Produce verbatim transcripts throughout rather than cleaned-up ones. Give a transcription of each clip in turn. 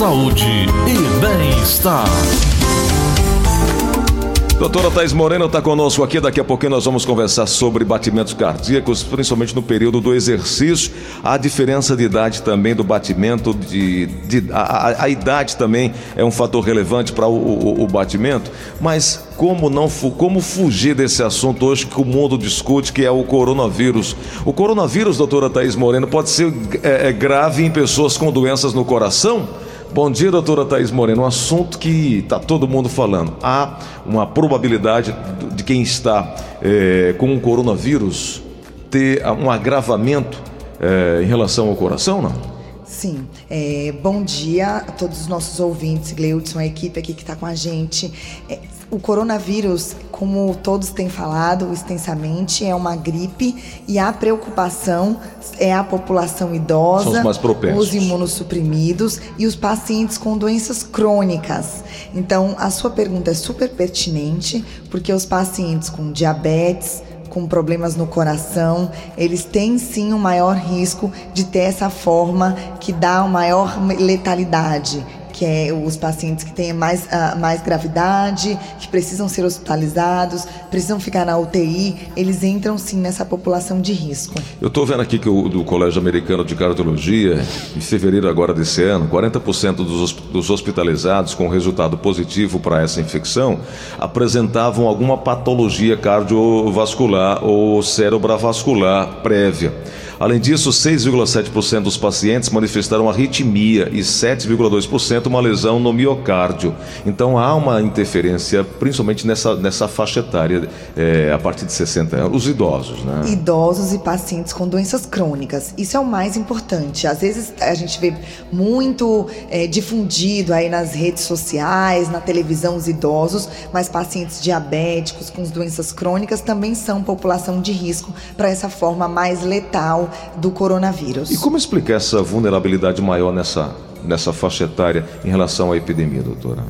saúde e bem-estar. Doutora Thaís Moreno está conosco aqui. Daqui a pouquinho nós vamos conversar sobre batimentos cardíacos, principalmente no período do exercício. A diferença de idade também do batimento, de, de, a, a idade também é um fator relevante para o, o, o batimento. Mas como, não, como fugir desse assunto hoje que o mundo discute, que é o coronavírus? O coronavírus, doutora Thaís Moreno, pode ser é, é grave em pessoas com doenças no coração? Bom dia, doutora Thaís Moreno. Um assunto que está todo mundo falando. Há uma probabilidade de quem está é, com o coronavírus ter um agravamento é, em relação ao coração, não? Sim. É, bom dia a todos os nossos ouvintes, Gleudson, a equipe aqui que está com a gente. É, o coronavírus, como todos têm falado extensamente, é uma gripe e a preocupação é a população idosa, são os mais propensos, os imunossuprimidos e os pacientes com doenças crônicas. Então, a sua pergunta é super pertinente, porque os pacientes com diabetes, com problemas no coração, eles têm sim um maior risco de ter essa forma que dá uma maior letalidade, que é os pacientes que têm mais, uh, mais gravidade, que precisam ser hospitalizados, precisam ficar na U T I, eles entram sim nessa população de risco. Eu estou vendo aqui que o do Colégio Americano de Cardiologia, em fevereiro agora desse ano, quarenta por cento dos, dos hospitalizados com resultado positivo para essa infecção apresentavam alguma patologia cardiovascular ou cerebrovascular prévia. Além disso, seis vírgula sete por cento dos pacientes manifestaram arritmia e sete vírgula dois por cento uma lesão no miocárdio. Então há uma interferência, principalmente nessa, nessa faixa etária, é, a partir de sessenta anos, os idosos, né? Idosos e pacientes com doenças crônicas. Isso é o mais importante. Às vezes a gente vê muito é, difundido aí nas redes sociais, na televisão, os idosos, mas pacientes diabéticos com doenças crônicas também são população de risco para essa forma mais letal do coronavírus. E como explicar essa vulnerabilidade maior nessa, nessa faixa etária em relação à epidemia, doutora?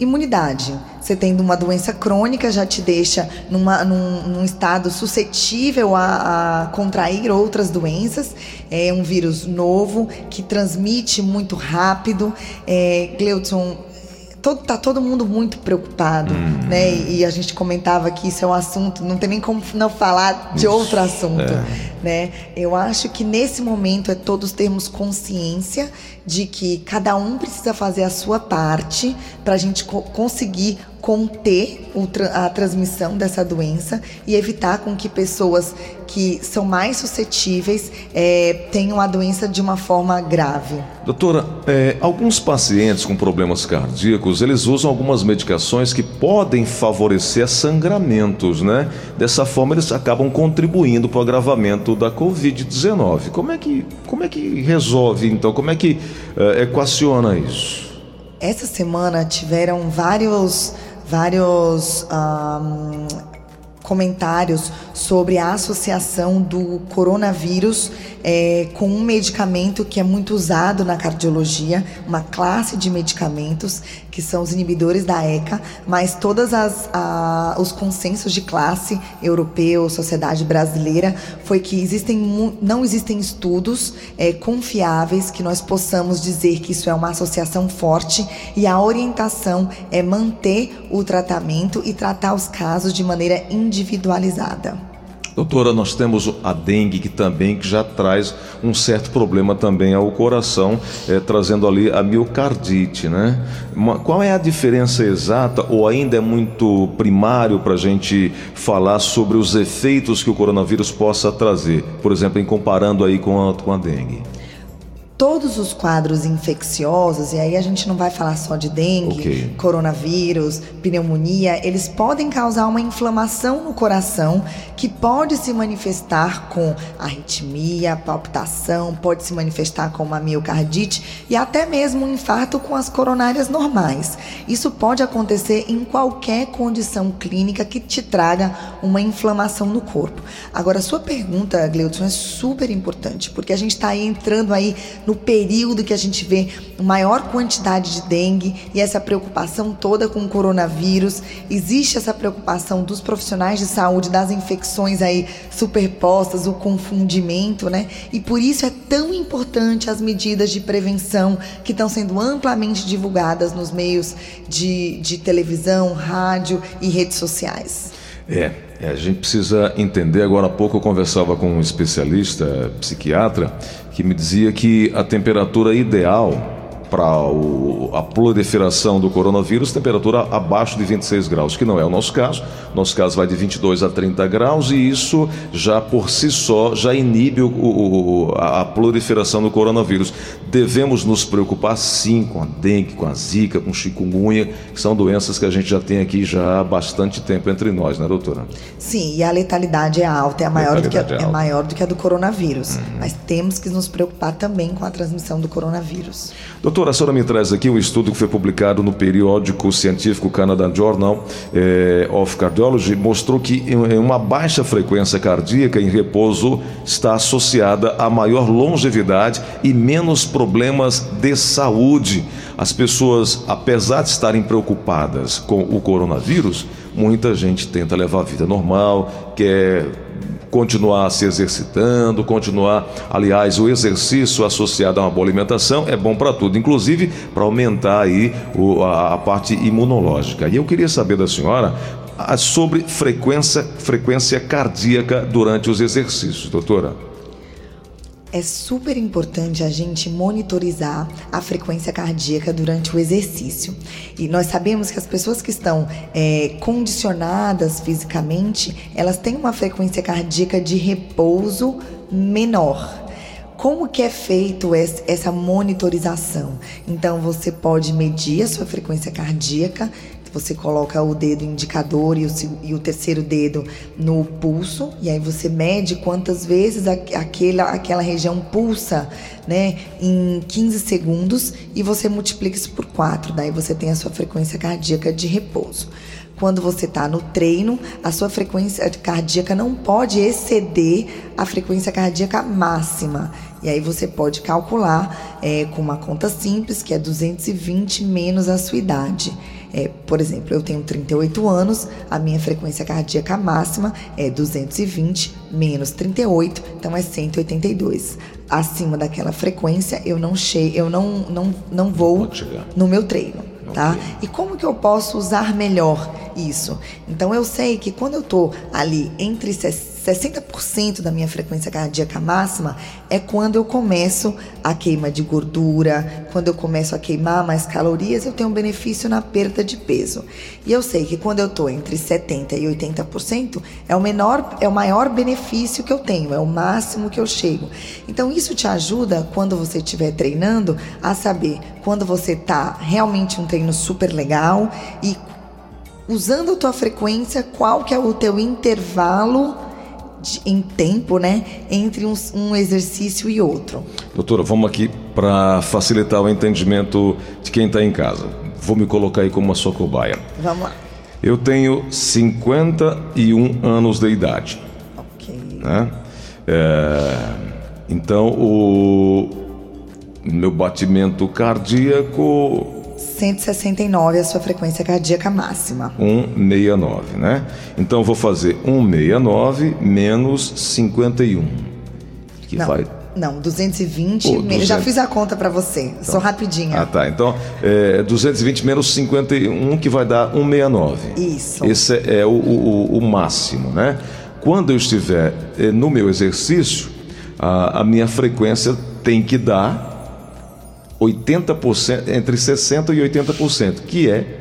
Imunidade. Você tendo uma doença crônica já te deixa numa, num, num estado suscetível a, a contrair outras doenças. É um vírus novo que transmite muito rápido. É, Gleudson, Todo, tá todo mundo muito preocupado, hum. né? E, e a gente comentava que isso é um assunto, não tem nem como não falar de isso, outro assunto, é. né? Eu acho que nesse momento é todos termos consciência de que cada um precisa fazer a sua parte para a gente co- conseguir conter o tra- a transmissão dessa doença e evitar com que pessoas que são mais suscetíveis é, tenham a doença de uma forma grave. Doutora, é, alguns pacientes com problemas cardíacos, eles usam algumas medicações que podem favorecer sangramentos, né? Dessa forma, eles acabam contribuindo para o agravamento da covid dezenove. Como é que, como é que resolve, então? Como é que é, equaciona isso? Essa semana tiveram vários, vários um, comentários sobre a associação do coronavírus é, com um medicamento que é muito usado na cardiologia, uma classe de medicamentos que são os inibidores da E C A, mas todos os consensos de classe europeu, sociedade brasileira, foi que existem, não existem estudos é, confiáveis que nós possamos dizer que isso é uma associação forte, e a orientação é manter o tratamento e tratar os casos de maneira individualizada. Doutora, nós temos a dengue que também que já traz um certo problema também ao coração, é, trazendo ali a miocardite, né? Uma, qual é a diferença exata, ou ainda é muito primário para a gente falar sobre os efeitos que o coronavírus possa trazer, por exemplo, em comparando aí com a, com a dengue? Todos os quadros infecciosos, e aí a gente não vai falar só de dengue, okay. coronavírus, pneumonia, eles podem causar uma inflamação no coração que pode se manifestar com arritmia, palpitação, pode se manifestar com uma miocardite e até mesmo um infarto com as coronárias normais. Isso pode acontecer em qualquer condição clínica que te traga uma inflamação no corpo. Agora, sua pergunta, Gleudson, é super importante, porque a gente está aí entrando aí no período que a gente vê maior quantidade de dengue e essa preocupação toda com o coronavírus. Existe essa preocupação dos profissionais de saúde, das infecções aí superpostas, o confundimento, né? E por isso é tão importante as medidas de prevenção que estão sendo amplamente divulgadas nos meios de, de televisão, rádio e redes sociais. É, a gente precisa entender. Agora há pouco eu conversava com um especialista, psiquiatra, que me dizia que a temperatura ideal para a proliferação do coronavírus, temperatura abaixo de vinte e seis graus, que não é o nosso caso. Nosso caso vai de vinte e dois a trinta graus e isso já por si só já inibe o, o, a proliferação do coronavírus. Devemos nos preocupar sim com a dengue, com a zika, com chikungunya, que são doenças que a gente já tem aqui já há bastante tempo entre nós, né, doutora? Sim, e a letalidade é alta, é maior, do que a, é alta. É maior do que a do coronavírus, uhum. Mas temos que nos preocupar também com a transmissão do coronavírus. Doutora, a senhora me traz aqui um estudo que foi publicado no periódico científico Canadian Journal of Cardiology, mostrou que uma baixa frequência cardíaca em repouso está associada a maior longevidade e menos problemas de saúde. As pessoas, apesar de estarem preocupadas com o coronavírus, muita gente tenta levar a vida normal, quer continuar se exercitando, continuar, aliás, o exercício associado a uma boa alimentação é bom para tudo, inclusive para aumentar aí o, a, a parte imunológica. E eu queria saber da senhora a, sobre frequência, frequência cardíaca durante os exercícios, doutora. É super importante a gente monitorizar a frequência cardíaca durante o exercício. E nós sabemos que as pessoas que estão é, condicionadas fisicamente, elas têm uma frequência cardíaca de repouso menor. Como que é feito essa monitorização? Então, você pode medir a sua frequência cardíaca. Você coloca o dedo indicador e o, e o terceiro dedo no pulso, e aí você mede quantas vezes aquela, aquela região pulsa, né, em quinze segundos, e você multiplica isso por quatro, daí você tem a sua frequência cardíaca de repouso. Quando você está no treino, a sua frequência cardíaca não pode exceder a frequência cardíaca máxima. E aí você pode calcular é, com uma conta simples, que é duzentos e vinte menos a sua idade. É, por exemplo, eu tenho trinta e oito anos, a minha frequência cardíaca máxima é duzentos e vinte menos trinta e oito, então é cento e oitenta e dois. Acima daquela frequência, eu não, che- eu não, não, não vou no meu treino. Tá? E como que eu posso usar melhor isso? Então eu sei que quando eu tô ali entre sessenta por cento da minha frequência cardíaca máxima, é quando eu começo a queima de gordura, quando eu começo a queimar mais calorias, eu tenho um benefício na perda de peso. E eu sei que quando eu tô entre setenta e oitenta por cento, é o menor, é o maior benefício que eu tenho, é o máximo que eu chego. Então isso te ajuda, quando você estiver treinando, a saber quando você tá realmente um treino super legal e usando a tua frequência, qual que é o teu intervalo de, em tempo, né, entre um, um exercício e outro. Doutora, vamos aqui para facilitar o entendimento de quem está em casa. Vou me colocar aí como a sua cobaia. Vamos lá. Eu tenho cinquenta e um anos de idade. Ok. Né? É, então, o meu batimento cardíaco... cento e sessenta e nove é a sua frequência cardíaca máxima. cento e sessenta e nove, né? Então eu vou fazer cento e sessenta e nove menos cinquenta e um. Que não, vai... não, duzentos e vinte. Oh, duzentos. Já fiz a conta pra você, então, só rapidinha. Ah, tá. Então é duzentos e vinte menos cinquenta e um, que vai dar cento e sessenta e nove. Isso. Esse é o, o, o máximo, né? Quando eu estiver no meu exercício, a, a minha frequência tem que dar oitenta por cento, entre sessenta por cento e oitenta por cento, que é...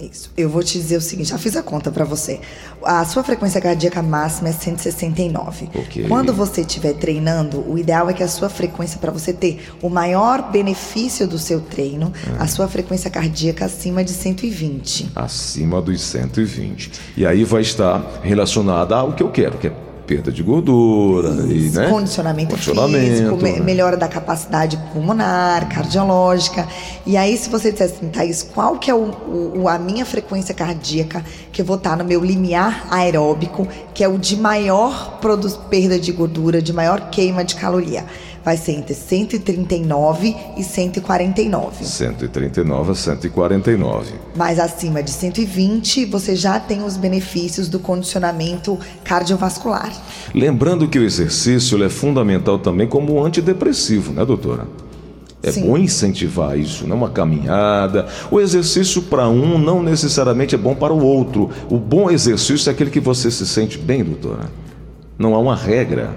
Isso, eu vou te dizer o seguinte, já fiz a conta pra você. A sua frequência cardíaca máxima é cento e sessenta e nove. Okay. Quando você estiver treinando, o ideal é que a sua frequência, para você ter o maior benefício do seu treino, ah. a sua frequência cardíaca acima de cento e vinte. Acima dos cento e vinte. E aí vai estar relacionada ao que eu quero, que é perda de gordura, isso, e, né? Condicionamento, condicionamento físico, né? Melhora da capacidade pulmonar, cardiológica. E aí, se você disser assim, Thaís, qual que é o, o, a minha frequência cardíaca que eu vou estar no meu limiar aeróbico, que é o de maior produ- perda de gordura, de maior queima de caloria? Vai ser entre cento e trinta e nove e cento e quarenta e nove. cento e trinta e nove a cento e quarenta e nove. Mas acima de cento e vinte, você já tem os benefícios do condicionamento cardiovascular. Lembrando que o exercício é fundamental também como antidepressivo, né, doutora? É, sim, bom incentivar isso, né? Uma caminhada. O exercício para um não necessariamente é bom para o outro. O bom exercício é aquele que você se sente bem, doutora. Não há uma regra.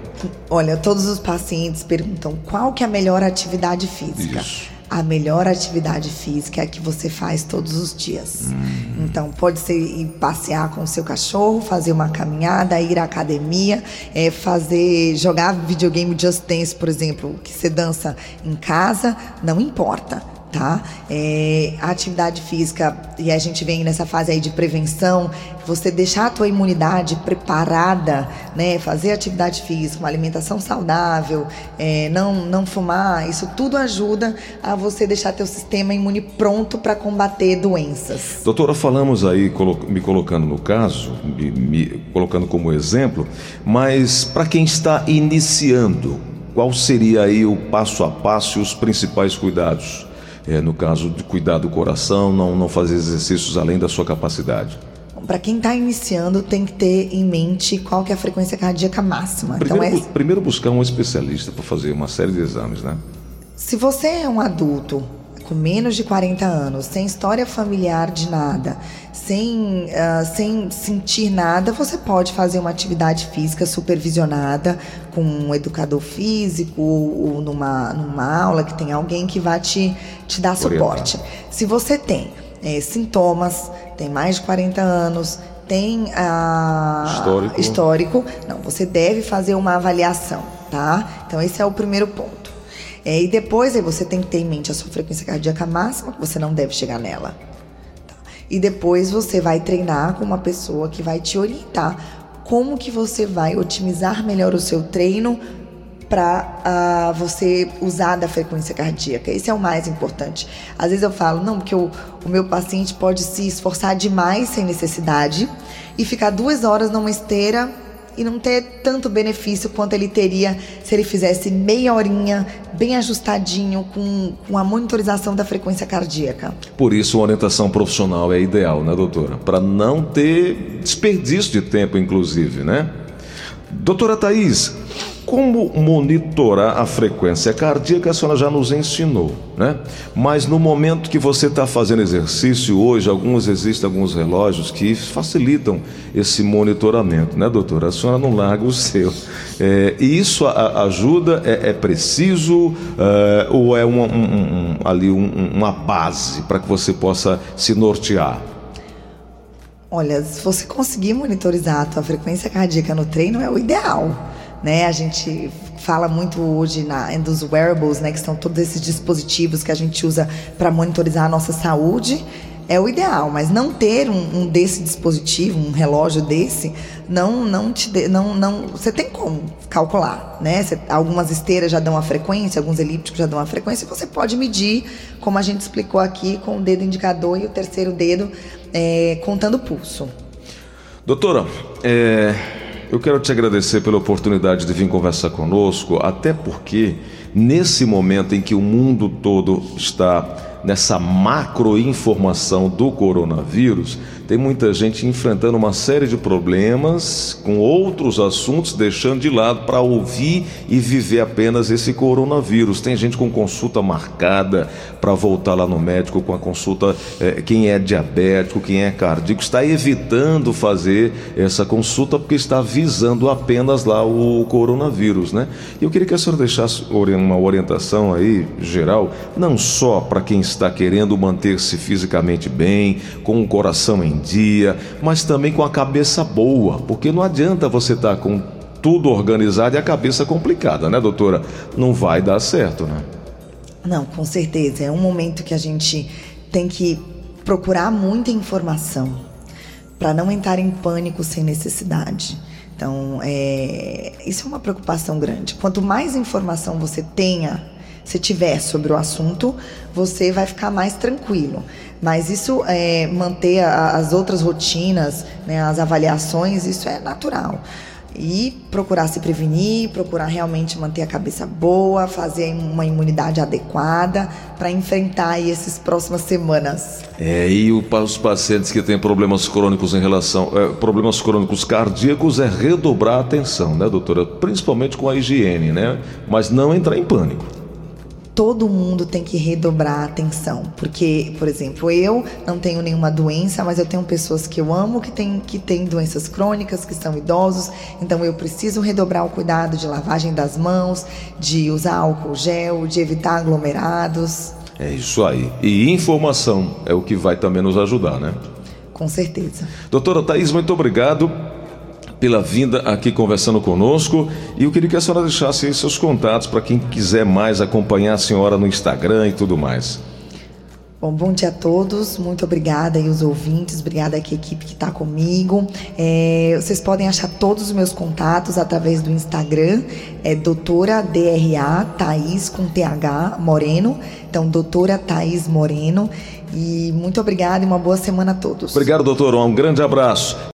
Olha, todos os pacientes perguntam qual que é a melhor atividade física. Isso. A melhor atividade física é a que você faz todos os dias. Hum. Então, pode ser ir passear com o seu cachorro, fazer uma caminhada, ir à academia, é, fazer, jogar videogame Just Dance, por exemplo, que você dança em casa, não importa. Tá? É, a atividade física, e a gente vem nessa fase aí de prevenção, você deixar a tua imunidade preparada, né? Fazer atividade física, uma alimentação saudável, é, não, não fumar, isso tudo ajuda a você deixar teu sistema imune pronto para combater doenças. Doutora, falamos aí, colo- me colocando no caso, me, me colocando como exemplo, mas para quem está iniciando, qual seria aí o passo a passo e os principais cuidados? É, no caso de cuidar do coração, não, não fazer exercícios além da sua capacidade. Para quem está iniciando, tem que ter em mente qual que é a frequência cardíaca máxima. Primeiro, então, é... primeiro buscar um especialista para fazer uma série de exames, né? Se você é um adulto com menos de quarenta anos, sem história familiar de nada, sem, uh, sem sentir nada, você pode fazer uma atividade física supervisionada com um educador físico ou, ou numa, numa aula que tem alguém que vai te, te dar suporte. Se você tem é, sintomas, tem mais de quarenta anos, tem uh, histórico. histórico, não, você deve fazer uma avaliação, tá? Então esse é o primeiro ponto. É, e depois aí você tem que ter em mente a sua frequência cardíaca máxima, que você não deve chegar nela. Tá? E depois você vai treinar com uma pessoa que vai te orientar como que você vai otimizar melhor o seu treino para uh, você usar da frequência cardíaca. Esse é o mais importante. Às vezes eu falo, não, porque o, o meu paciente pode se esforçar demais sem necessidade e ficar duas horas numa esteira e não ter tanto benefício quanto ele teria se ele fizesse meia horinha, bem ajustadinho, com, com a monitorização da frequência cardíaca. Por isso, a orientação profissional é ideal, né, doutora? Para não ter desperdício de tempo, inclusive, né? Doutora Thaís, como monitorar a frequência cardíaca, a senhora já nos ensinou, né? Mas no momento que você está fazendo exercício hoje, alguns existem alguns relógios que facilitam esse monitoramento, né, doutora? A senhora não larga o seu. É, e isso a, ajuda, é, é preciso, é, ou é uma, um, um, ali um, uma base para que você possa se nortear? Olha, se você conseguir monitorizar a sua frequência cardíaca no treino, é o ideal. Né? A gente fala muito hoje na, dos wearables, né? Que são todos esses dispositivos que a gente usa para monitorizar a nossa saúde. É o ideal, mas não ter um, um desse dispositivo, um relógio desse, não, não te de, não, não, você tem como calcular, né? Você, algumas esteiras já dão a frequência, alguns elípticos já dão a frequência, você pode medir, como a gente explicou aqui, com o dedo indicador e o terceiro dedo é, contando o pulso. Doutora, é... eu quero te agradecer pela oportunidade de vir conversar conosco, até porque nesse momento em que o mundo todo está nessa macroinformação do coronavírus, tem muita gente enfrentando uma série de problemas com outros assuntos, deixando de lado para ouvir e viver apenas esse coronavírus. Tem gente com consulta marcada para voltar lá no médico, com a consulta, eh, quem é diabético, quem é cardíaco, está evitando fazer essa consulta porque está visando apenas lá o coronavírus, né? E eu queria que a senhora deixasse uma orientação aí geral, não só para quem está querendo manter-se fisicamente bem, com o coração em dia, mas também com a cabeça boa, porque não adianta você estar com tudo organizado e a cabeça complicada, né, doutora? Não vai dar certo, né? Não, com certeza. É um momento que a gente tem que procurar muita informação para não entrar em pânico sem necessidade. Então, é, isso é uma preocupação grande. Quanto mais informação você tenha, se tiver sobre o assunto, você vai ficar mais tranquilo. Mas isso, é, manter a, as outras rotinas, né, as avaliações, isso é natural. E procurar se prevenir, procurar realmente manter a cabeça boa, fazer uma imunidade adequada para enfrentar aí essas próximas semanas. É, e o, os pacientes que têm problemas crônicos em relação... É, problemas crônicos cardíacos é redobrar a atenção, né, doutora? Principalmente com a higiene, né? Mas não entrar em pânico. Todo mundo tem que redobrar a atenção, porque, por exemplo, eu não tenho nenhuma doença, mas eu tenho pessoas que eu amo que têm que tem doenças crônicas, que são idosos, então eu preciso redobrar o cuidado de lavagem das mãos, de usar álcool gel, de evitar aglomerados. É isso aí, e informação é o que vai também nos ajudar, né? Com certeza. Doutora Thaís, muito obrigado pela vinda aqui conversando conosco, e eu queria que a senhora deixasse aí seus contatos para quem quiser mais acompanhar a senhora no Instagram e tudo mais. Bom, bom dia a todos, muito obrigada aí os ouvintes, obrigada aqui a equipe que está comigo. É, vocês podem achar todos os meus contatos através do Instagram, é doutora D R A Thaís com T H Moreno, então doutora Thaís Moreno, e muito obrigada e uma boa semana a todos. Obrigado, doutora, um grande abraço.